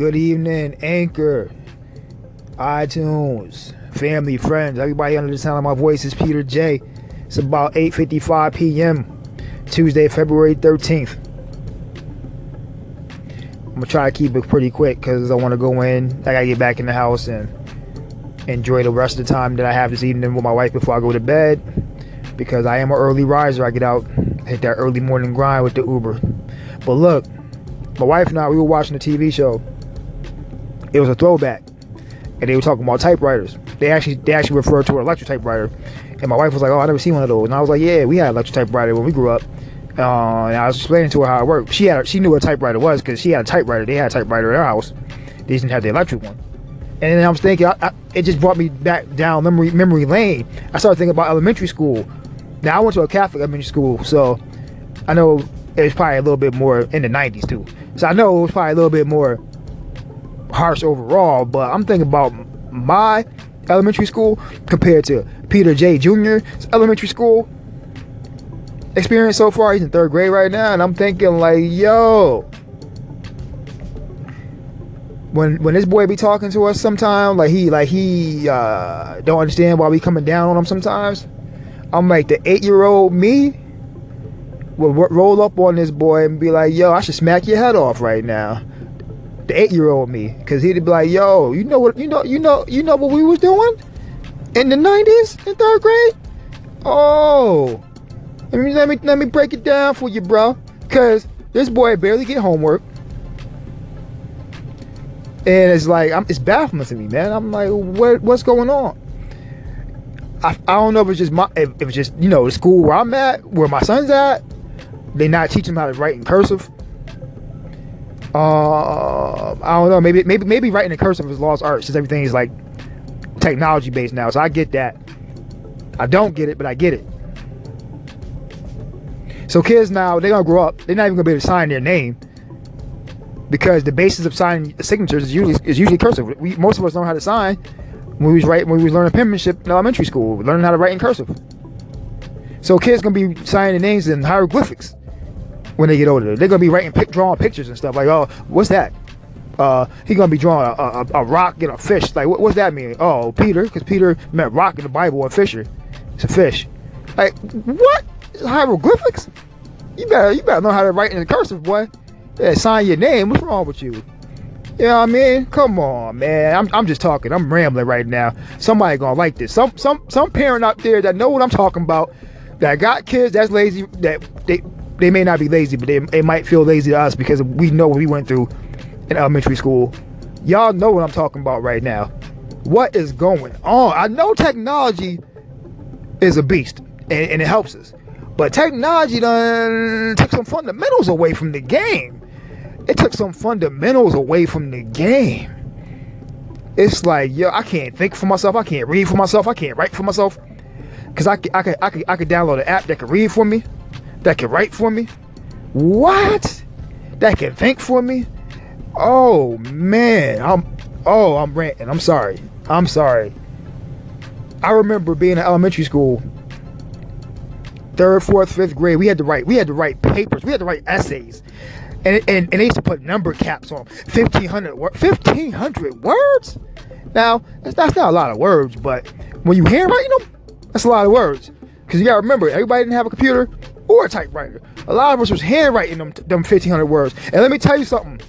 Good evening, Anchor, iTunes, family, friends, everybody under the sound of my voice. Is Peter J. It's about 8:55 p.m. Tuesday, February 13th. I'm gonna try to keep it pretty quick because I want to go in. I gotta get back in the house and enjoy the rest of the time that I have this evening with my wife before I go to bed, because I am an early riser. I get out, hit that early morning grind with the Uber. But look, my wife and I, we were watching a TV show. It was a throwback, and they were talking about typewriters. They actually referred to an electric typewriter, and my wife was like, "Oh, I never seen one of those." And I was like, "Yeah, we had an electric typewriter when we grew up." And I was explaining to her how it worked. She knew what a typewriter was because she had a typewriter. They had a typewriter in our house. They didn't have the electric one. And then I was thinking, it just brought me back down memory lane. I started thinking about elementary school. Now, I went to a Catholic elementary school, so I know it was probably a little bit more in the 90s too. So I know it was probably a little bit more harsh overall, but I'm thinking about my elementary school compared to Peter J. Jr.'s elementary school experience so far. He's in third grade right now, and I'm thinking like, yo, when this boy be talking to us sometimes, like he don't understand why we coming down on him sometimes. I'm like, the 8-year-old me would roll up on this boy and be like, yo, I should smack your head off right now. The 8-year-old me, because he'd be like, yo, you know what we was doing in the 90s in third grade? Oh, let me break it down for you, bro. Because this boy barely get homework. And it's like, it's baffling to me, man. I'm like, what's going on? I don't know if it's just the school where I'm at, where my son's at. They not teaching him how to write in cursive. I don't know. Maybe writing in cursive is lost art since everything is like technology based now. So I get that. I don't get it, but I get it. So kids now, they're gonna grow up. They're not even gonna be able to sign their name, because the basis of signing signatures is usually cursive. Most of us don't know how to sign when we was learning penmanship in elementary school. We learning how to write in cursive. So kids gonna be signing names in hieroglyphics when they get older. They're gonna be drawing pictures and stuff like, oh, what's that? He gonna be drawing a rock and a fish. Like, what's that mean? Oh, Peter, because Peter meant rock in the Bible, and fisher, it's a fish. Like, what? It's hieroglyphics? You better know how to write in the cursive, boy. Yeah, sign your name. What's wrong with you? You know what I mean? Come on, man. I'm just talking. I'm rambling right now. Somebody gonna like this. Some parent out there that know what I'm talking about, that got kids that's lazy, that they may not be lazy, but they might feel lazy to us because we know what we went through in elementary school. Y'all know what I'm talking about right now. What is going on? I know technology is a beast, and it helps us. But technology done took some fundamentals away from the game. It took some fundamentals away from the game. It's like, yo, I can't think for myself. I can't read for myself. I can't write for myself. Because I could download an app that could read for me, that could write for me. What? That can think for me? Oh, man. I'm ranting. I'm sorry. I remember being in elementary school, 3rd, 4th, 5th grade, we had to write papers, we had to write essays, and they used to put number caps on 1,500 words. Now that's not a lot of words, but when you handwriting them, that's a lot of words, because you gotta remember, everybody didn't have a computer or a typewriter. A lot of us was handwriting them 1,500 words. And let me tell you something,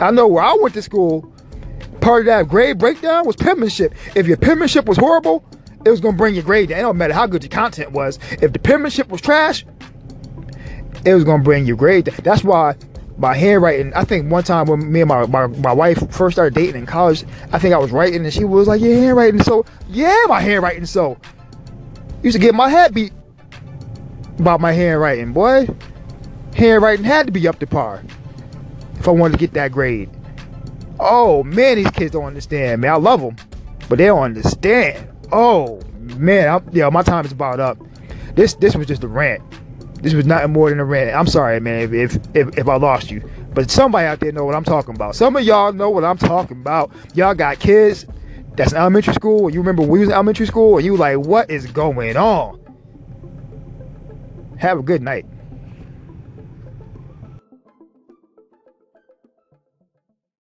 I know where I went to school, part of that grade breakdown was penmanship. If your penmanship was horrible, it was going to bring your grade down. It don't matter how good your content was. If the penmanship was trash, it was going to bring your grade down. That's why my handwriting, I think one time when me and my wife first started dating in college, I think I was writing and she was like, your handwriting so. Yeah, my handwriting so. Used to get my head beat about my handwriting, boy. Handwriting had to be up to par if I wanted to get that grade. Oh, man, these kids don't understand, man. I love them, but they don't understand. Oh man, my time is about up. This was just a rant. This was nothing more than a rant. I'm sorry, man, if I lost you. But somebody out there know what I'm talking about. Some of y'all know what I'm talking about. Y'all got kids that's in elementary school. You remember we was in elementary school, and you like, what is going on? Have a good night.